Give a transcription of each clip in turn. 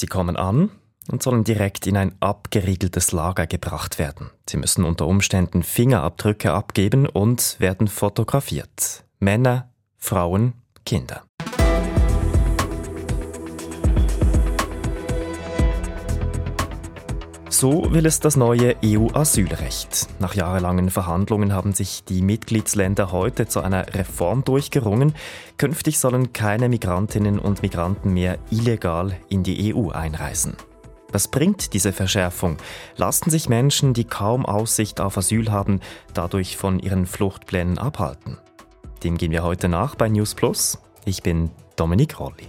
Sie kommen an und sollen direkt in ein abgeriegeltes Lager gebracht werden. Sie müssen unter Umständen Fingerabdrücke abgeben und werden fotografiert. Männer, Frauen, Kinder. So will es das neue EU-Asylrecht. Nach jahrelangen Verhandlungen haben sich die Mitgliedsländer heute zu einer Reform durchgerungen. Künftig sollen keine Migrantinnen und Migranten mehr illegal in die EU einreisen. Was bringt diese Verschärfung? Lassen sich Menschen, die kaum Aussicht auf Asyl haben, dadurch von ihren Fluchtplänen abhalten? Dem gehen wir heute nach bei News Plus. Ich bin Dominik Rondi.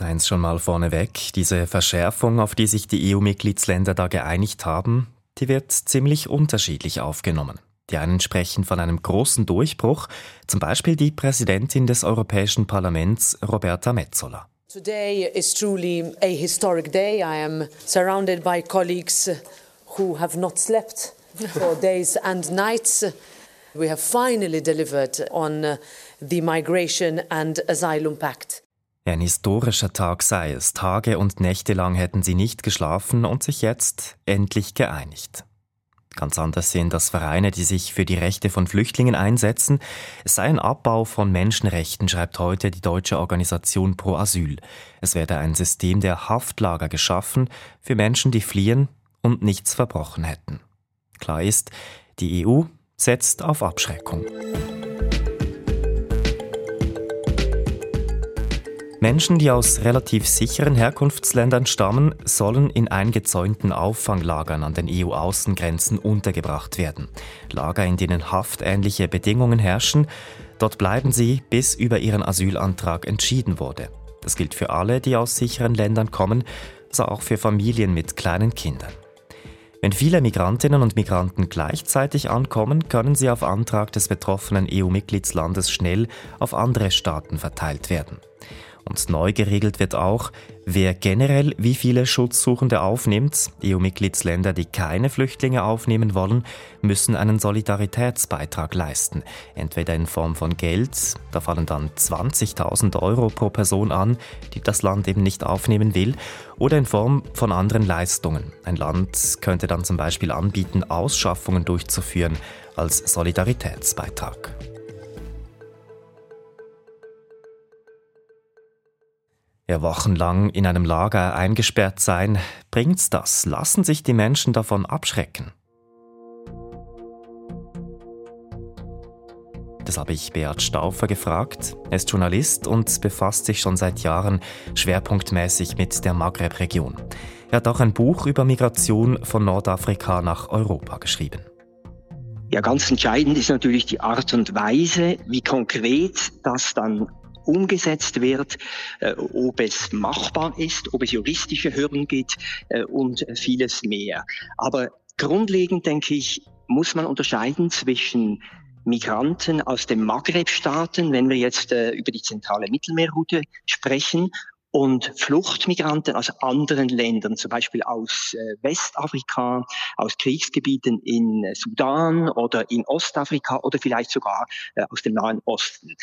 Eins schon mal vorneweg, diese Verschärfung, auf die sich die EU-Mitgliedsländer da geeinigt haben, die wird ziemlich unterschiedlich aufgenommen. Die einen sprechen von einem großen Durchbruch, zum Beispiel die Präsidentin des Europäischen Parlaments, Roberta Metzola. Today is truly a historic day. I am surrounded by colleagues who have not slept for days and nights. We have finally delivered on the Migration and Asylum Pact. Ein historischer Tag sei es. Tage und Nächte lang hätten sie nicht geschlafen und sich jetzt endlich geeinigt. Ganz anders sehen das Vereine, die sich für die Rechte von Flüchtlingen einsetzen. Es sei ein Abbau von Menschenrechten, schreibt heute die deutsche Organisation Pro Asyl. Es werde ein System der Haftlager geschaffen für Menschen, die fliehen und nichts verbrochen hätten. Klar ist, die EU setzt auf Abschreckung. Menschen, die aus relativ sicheren Herkunftsländern stammen, sollen in eingezäunten Auffanglagern an den EU-Aussengrenzen untergebracht werden. Lager, in denen haftähnliche Bedingungen herrschen. Dort bleiben sie, bis über ihren Asylantrag entschieden wurde. Das gilt für alle, die aus sicheren Ländern kommen, also auch für Familien mit kleinen Kindern. Wenn viele Migrantinnen und Migranten gleichzeitig ankommen, können sie auf Antrag des betroffenen EU-Mitgliedslandes schnell auf andere Staaten verteilt werden. Und neu geregelt wird auch, wer generell wie viele Schutzsuchende aufnimmt. EU-Mitgliedsländer, die keine Flüchtlinge aufnehmen wollen, müssen einen Solidaritätsbeitrag leisten. Entweder in Form von Geld, da fallen dann 20.000 € pro Person an, die das Land eben nicht aufnehmen will, oder in Form von anderen Leistungen. Ein Land könnte dann zum Beispiel anbieten, Ausschaffungen durchzuführen als Solidaritätsbeitrag. Ja, wochenlang in einem Lager eingesperrt sein, bringt's das? Lassen sich die Menschen davon abschrecken? Das habe ich Beat Stauffer gefragt. Er ist Journalist und befasst sich schon seit Jahren schwerpunktmäßig mit der Maghreb-Region. Er hat auch ein Buch über Migration von Nordafrika nach Europa geschrieben. Ja, ganz entscheidend ist natürlich die Art und Weise, wie konkret das dann umgesetzt wird, ob es machbar ist, ob es juristische Hürden gibt und vieles mehr. Aber grundlegend, denke ich, muss man unterscheiden zwischen Migranten aus den Maghreb-Staaten, wenn wir jetzt über die zentrale Mittelmeerroute sprechen, und Fluchtmigranten aus anderen Ländern, zum Beispiel aus Westafrika, aus Kriegsgebieten in Sudan oder in Ostafrika oder vielleicht sogar aus dem Nahen Osten.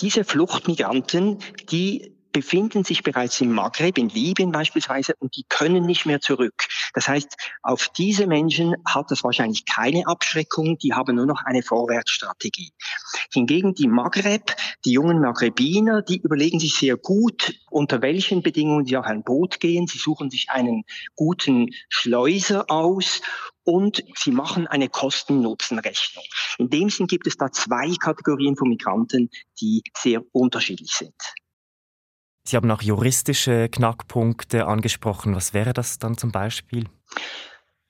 Diese Fluchtmigranten, die befinden sich bereits im Maghreb, in Libyen beispielsweise, und die können nicht mehr zurück. Das heißt, auf diese Menschen hat das wahrscheinlich keine Abschreckung, die haben nur noch eine Vorwärtsstrategie. Hingegen die Maghreb, die jungen Maghrebiner, die überlegen sich sehr gut, unter welchen Bedingungen sie auf ein Boot gehen. Sie suchen sich einen guten Schleuser aus und sie machen eine Kosten-Nutzen-Rechnung. In dem Sinn gibt es da zwei Kategorien von Migranten, die sehr unterschiedlich sind. Sie haben auch juristische Knackpunkte angesprochen. Was wäre das dann zum Beispiel?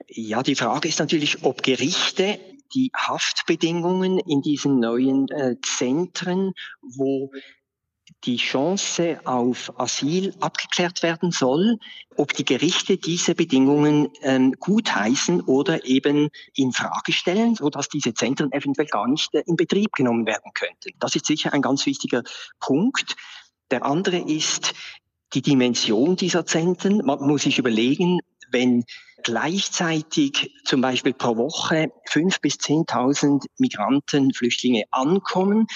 Ja, die Frage ist natürlich, ob Gerichte die Haftbedingungen in diesen neuen Zentren, wo die Chance auf Asyl abgeklärt werden soll, ob die Gerichte diese Bedingungen gutheißen oder eben in Frage stellen, sodass diese Zentren eventuell gar nicht in Betrieb genommen werden könnten. Das ist sicher ein ganz wichtiger Punkt. Der andere ist die Dimension dieser Zentren. Man muss sich überlegen, wenn gleichzeitig zum Beispiel pro Woche 5.000 bis 10.000 Migranten, Flüchtlinge ankommen,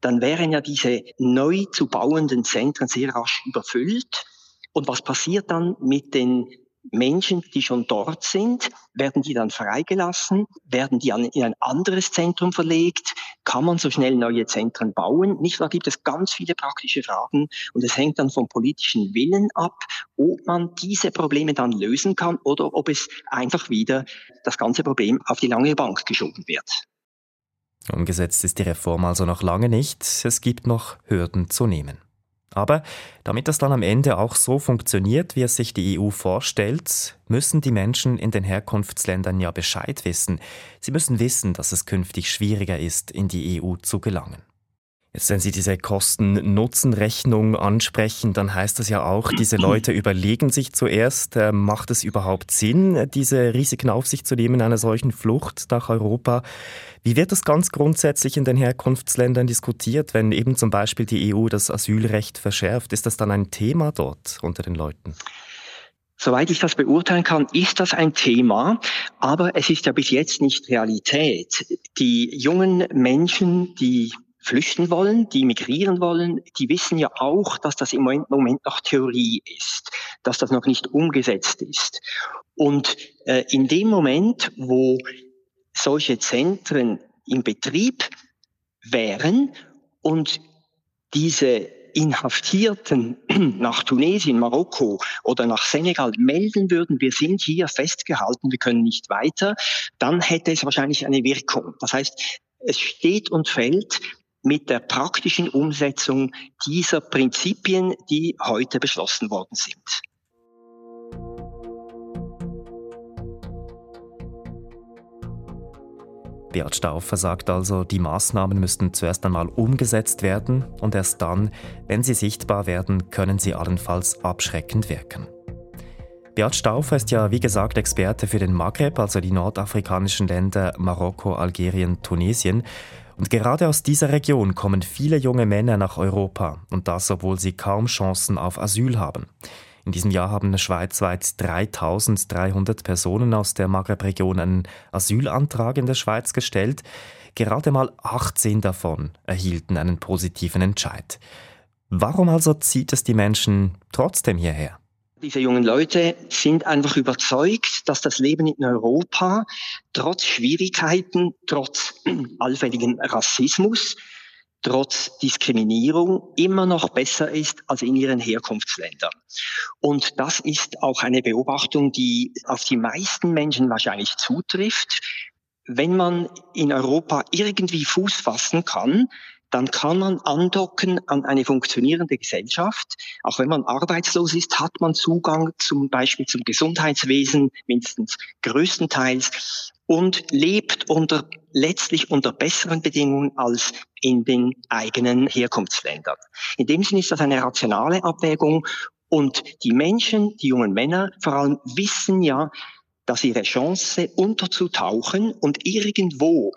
dann wären ja diese neu zu bauenden Zentren sehr rasch überfüllt. Und was passiert dann mit den Menschen, die schon dort sind? Werden die dann freigelassen? Werden die in ein anderes Zentrum verlegt? Kann man so schnell neue Zentren bauen? Nicht, da gibt es ganz viele praktische Fragen und es hängt dann vom politischen Willen ab, ob man diese Probleme dann lösen kann oder ob es einfach wieder das ganze Problem auf die lange Bank geschoben wird. Umgesetzt ist die Reform also noch lange nicht. Es gibt noch Hürden zu nehmen. Aber damit das dann am Ende auch so funktioniert, wie es sich die EU vorstellt, müssen die Menschen in den Herkunftsländern ja Bescheid wissen. Sie müssen wissen, dass es künftig schwieriger ist, in die EU zu gelangen. Jetzt, wenn Sie diese Kosten-Nutzen-Rechnung ansprechen, dann heißt das ja auch, diese Leute überlegen sich zuerst, macht es überhaupt Sinn, diese Risiken auf sich zu nehmen, einer solchen Flucht nach Europa? Wie wird das ganz grundsätzlich in den Herkunftsländern diskutiert, wenn eben zum Beispiel die EU das Asylrecht verschärft? Ist das dann ein Thema dort unter den Leuten? Soweit ich das beurteilen kann, ist das ein Thema, aber es ist ja bis jetzt nicht Realität. Die jungen Menschen, die flüchten wollen, die migrieren wollen, die wissen ja auch, dass das im Moment noch Theorie ist, dass das noch nicht umgesetzt ist. Und in dem Moment, wo solche Zentren in Betrieb wären und diese Inhaftierten nach Tunesien, Marokko oder nach Senegal melden würden, wir sind hier festgehalten, wir können nicht weiter, dann hätte es wahrscheinlich eine Wirkung. Das heißt, es steht und fällt mit der praktischen Umsetzung dieser Prinzipien, die heute beschlossen worden sind. Beat Stauffer sagt also, die Maßnahmen müssten zuerst einmal umgesetzt werden und erst dann, wenn sie sichtbar werden, können sie allenfalls abschreckend wirken. Beat Stauffer ist ja, wie gesagt, Experte für den Maghreb, also die nordafrikanischen Länder Marokko, Algerien, Tunesien. Und gerade aus dieser Region kommen viele junge Männer nach Europa. Und das, obwohl sie kaum Chancen auf Asyl haben. In diesem Jahr haben schweizweit 3.300 Personen aus der Maghreb-Region einen Asylantrag in der Schweiz gestellt. Gerade mal 18 davon erhielten einen positiven Entscheid. Warum also zieht es die Menschen trotzdem hierher? Diese jungen Leute sind einfach überzeugt, dass das Leben in Europa trotz Schwierigkeiten, trotz allfälligen Rassismus, trotz Diskriminierung immer noch besser ist als in ihren Herkunftsländern. Und das ist auch eine Beobachtung, die auf die meisten Menschen wahrscheinlich zutrifft. Wenn man in Europa irgendwie Fuß fassen kann, dann kann man andocken an eine funktionierende Gesellschaft. Auch wenn man arbeitslos ist, hat man Zugang zum Beispiel zum Gesundheitswesen, mindestens größtenteils, und lebt letztlich unter besseren Bedingungen als in den eigenen Herkunftsländern. In dem Sinne ist das eine rationale Abwägung. Und die Menschen, die jungen Männer vor allem, wissen ja, dass ihre Chance unterzutauchen und irgendwo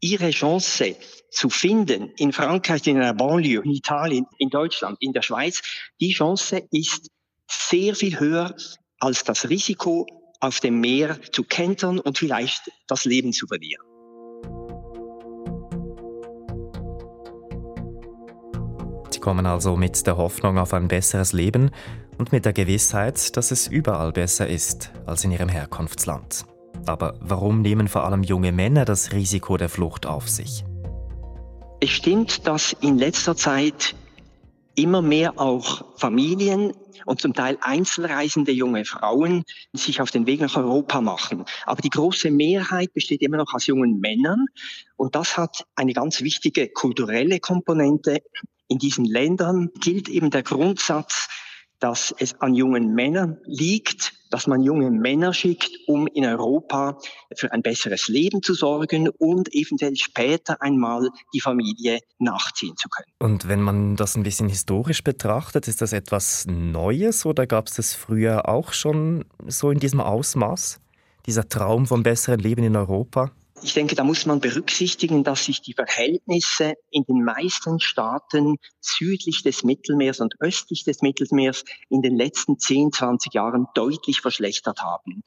ihre Chance zu finden, in Frankreich, in einer Banlieue, in Italien, in Deutschland, in der Schweiz, die Chance ist sehr viel höher als das Risiko, auf dem Meer zu kentern und vielleicht das Leben zu verlieren. Sie kommen also mit der Hoffnung auf ein besseres Leben und mit der Gewissheit, dass es überall besser ist als in ihrem Herkunftsland. Aber warum nehmen vor allem junge Männer das Risiko der Flucht auf sich? Es stimmt, dass in letzter Zeit immer mehr auch Familien und zum Teil einzelreisende junge Frauen sich auf den Weg nach Europa machen. Aber die große Mehrheit besteht immer noch aus jungen Männern. Und das hat eine ganz wichtige kulturelle Komponente. In diesen Ländern gilt eben der Grundsatz, dass es an jungen Männern liegt, dass man junge Männer schickt, um in Europa für ein besseres Leben zu sorgen und eventuell später einmal die Familie nachziehen zu können. Und wenn man das ein bisschen historisch betrachtet, ist das etwas Neues oder gab es das früher auch schon so in diesem Ausmaß? Dieser Traum vom besseren Leben in Europa? Ich denke, da muss man berücksichtigen, dass sich die Verhältnisse in den meisten Staaten südlich des Mittelmeers und östlich des Mittelmeers in den letzten 10, 20 Jahren deutlich verschlechtert haben.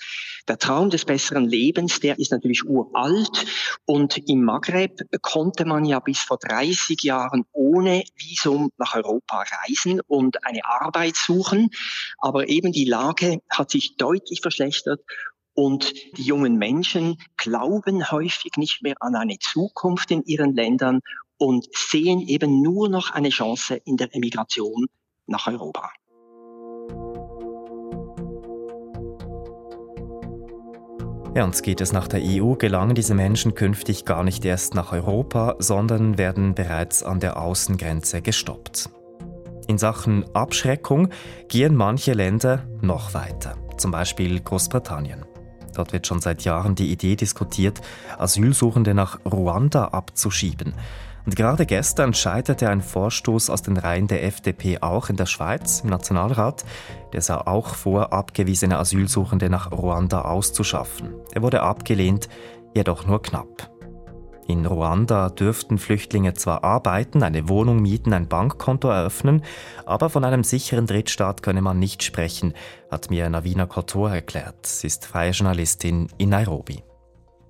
Der Traum des besseren Lebens, der ist natürlich uralt, und im Maghreb konnte man ja bis vor 30 Jahren ohne Visum nach Europa reisen und eine Arbeit suchen, aber eben die Lage hat sich deutlich verschlechtert. Und die jungen Menschen glauben häufig nicht mehr an eine Zukunft in ihren Ländern und sehen eben nur noch eine Chance in der Emigration nach Europa. Ernst geht es nach der EU, gelangen diese Menschen künftig gar nicht erst nach Europa, sondern werden bereits an der Außengrenze gestoppt. In Sachen Abschreckung gehen manche Länder noch weiter, zum Beispiel Großbritannien. Dort wird schon seit Jahren die Idee diskutiert, Asylsuchende nach Ruanda abzuschieben. Und gerade gestern scheiterte ein Vorstoß aus den Reihen der FDP auch in der Schweiz, im Nationalrat. Der sah auch vor, abgewiesene Asylsuchende nach Ruanda auszuschaffen. Er wurde abgelehnt, jedoch nur knapp. In Ruanda dürften Flüchtlinge zwar arbeiten, eine Wohnung mieten, ein Bankkonto eröffnen, aber von einem sicheren Drittstaat könne man nicht sprechen, hat mir Nawina Katur erklärt. Sie ist freie Journalistin in Nairobi.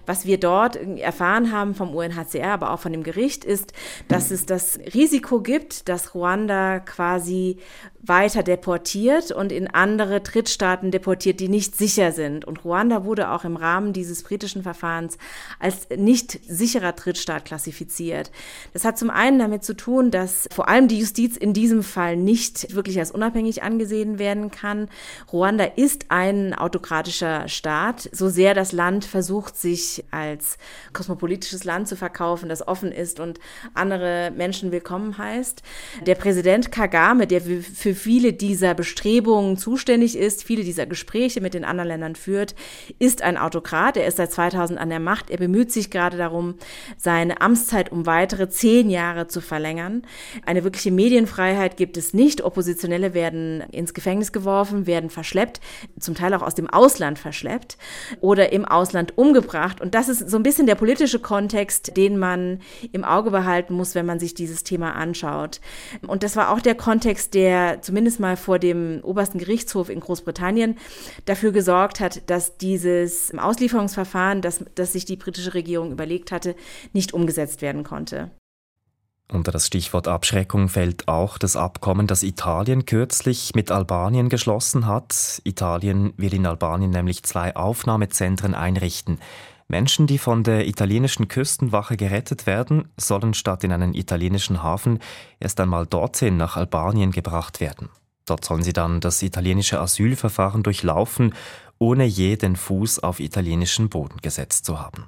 Was wir dort erfahren haben vom UNHCR, aber auch von dem Gericht, ist, dass es das Risiko gibt, dass Ruanda quasi weiter deportiert und in andere Drittstaaten deportiert, die nicht sicher sind. Und Ruanda wurde auch im Rahmen dieses britischen Verfahrens als nicht sicherer Drittstaat klassifiziert. Das hat zum einen damit zu tun, dass vor allem die Justiz in diesem Fall nicht wirklich als unabhängig angesehen werden kann. Ruanda ist ein autokratischer Staat, so sehr das Land versucht, sich als kosmopolitisches Land zu verkaufen, das offen ist und andere Menschen willkommen heißt. Der Präsident Kagame, der für viele dieser Bestrebungen zuständig ist, viele dieser Gespräche mit den anderen Ländern führt, ist ein Autokrat. Er ist seit 2000 an der Macht. Er bemüht sich gerade darum, seine Amtszeit um weitere 10 Jahre zu verlängern. Eine wirkliche Medienfreiheit gibt es nicht. Oppositionelle werden ins Gefängnis geworfen, werden verschleppt, zum Teil auch aus dem Ausland verschleppt oder im Ausland umgebracht. Und das ist so ein bisschen der politische Kontext, den man im Auge behalten muss, wenn man sich dieses Thema anschaut. Und das war auch der Kontext, der zumindest mal vor dem obersten Gerichtshof in Großbritannien dafür gesorgt hat, dass dieses Auslieferungsverfahren, das sich die britische Regierung überlegt hatte, nicht umgesetzt werden konnte. Unter das Stichwort Abschreckung fällt auch das Abkommen, das Italien kürzlich mit Albanien geschlossen hat. Italien will in Albanien nämlich 2 Aufnahmezentren einrichten. Menschen, die von der italienischen Küstenwache gerettet werden, sollen statt in einen italienischen Hafen erst einmal dorthin nach Albanien gebracht werden. Dort sollen sie dann das italienische Asylverfahren durchlaufen, ohne je den Fuß auf italienischen Boden gesetzt zu haben.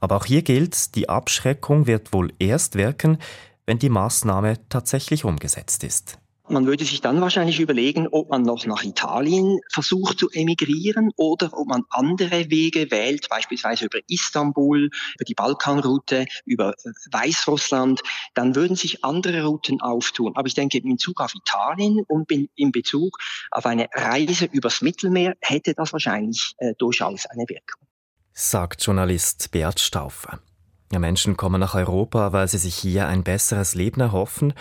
Aber auch hier gilt, die Abschreckung wird wohl erst wirken, wenn die Maßnahme tatsächlich umgesetzt ist. Man würde sich dann wahrscheinlich überlegen, ob man noch nach Italien versucht zu emigrieren oder ob man andere Wege wählt, beispielsweise über Istanbul, über die Balkanroute, über Weißrussland. Dann würden sich andere Routen auftun. Aber ich denke, in Bezug auf Italien und in Bezug auf eine Reise übers Mittelmeer hätte das wahrscheinlich durchaus eine Wirkung. Sagt Journalist Beat Stauffer. Ja, Menschen kommen nach Europa, weil sie sich hier ein besseres Leben erhoffen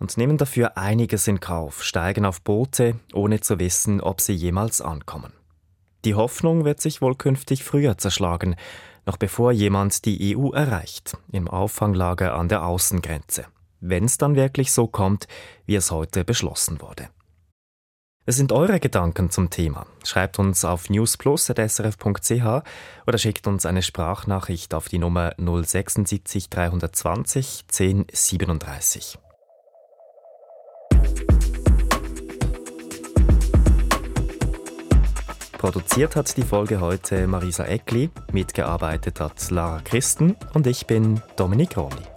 und nehmen dafür einiges in Kauf, steigen auf Boote, ohne zu wissen, ob sie jemals ankommen. Die Hoffnung wird sich wohl künftig früher zerschlagen, noch bevor jemand die EU erreicht, im Auffanglager an der Außengrenze, wenn es dann wirklich so kommt, wie es heute beschlossen wurde. Was sind eure Gedanken zum Thema? Schreibt uns auf newsplus@srf.ch oder schickt uns eine Sprachnachricht auf die Nummer 076 320 1037. Produziert hat die Folge heute Marisa Eckli, mitgearbeitet hat Lara Christen und ich bin Dominik Rondi.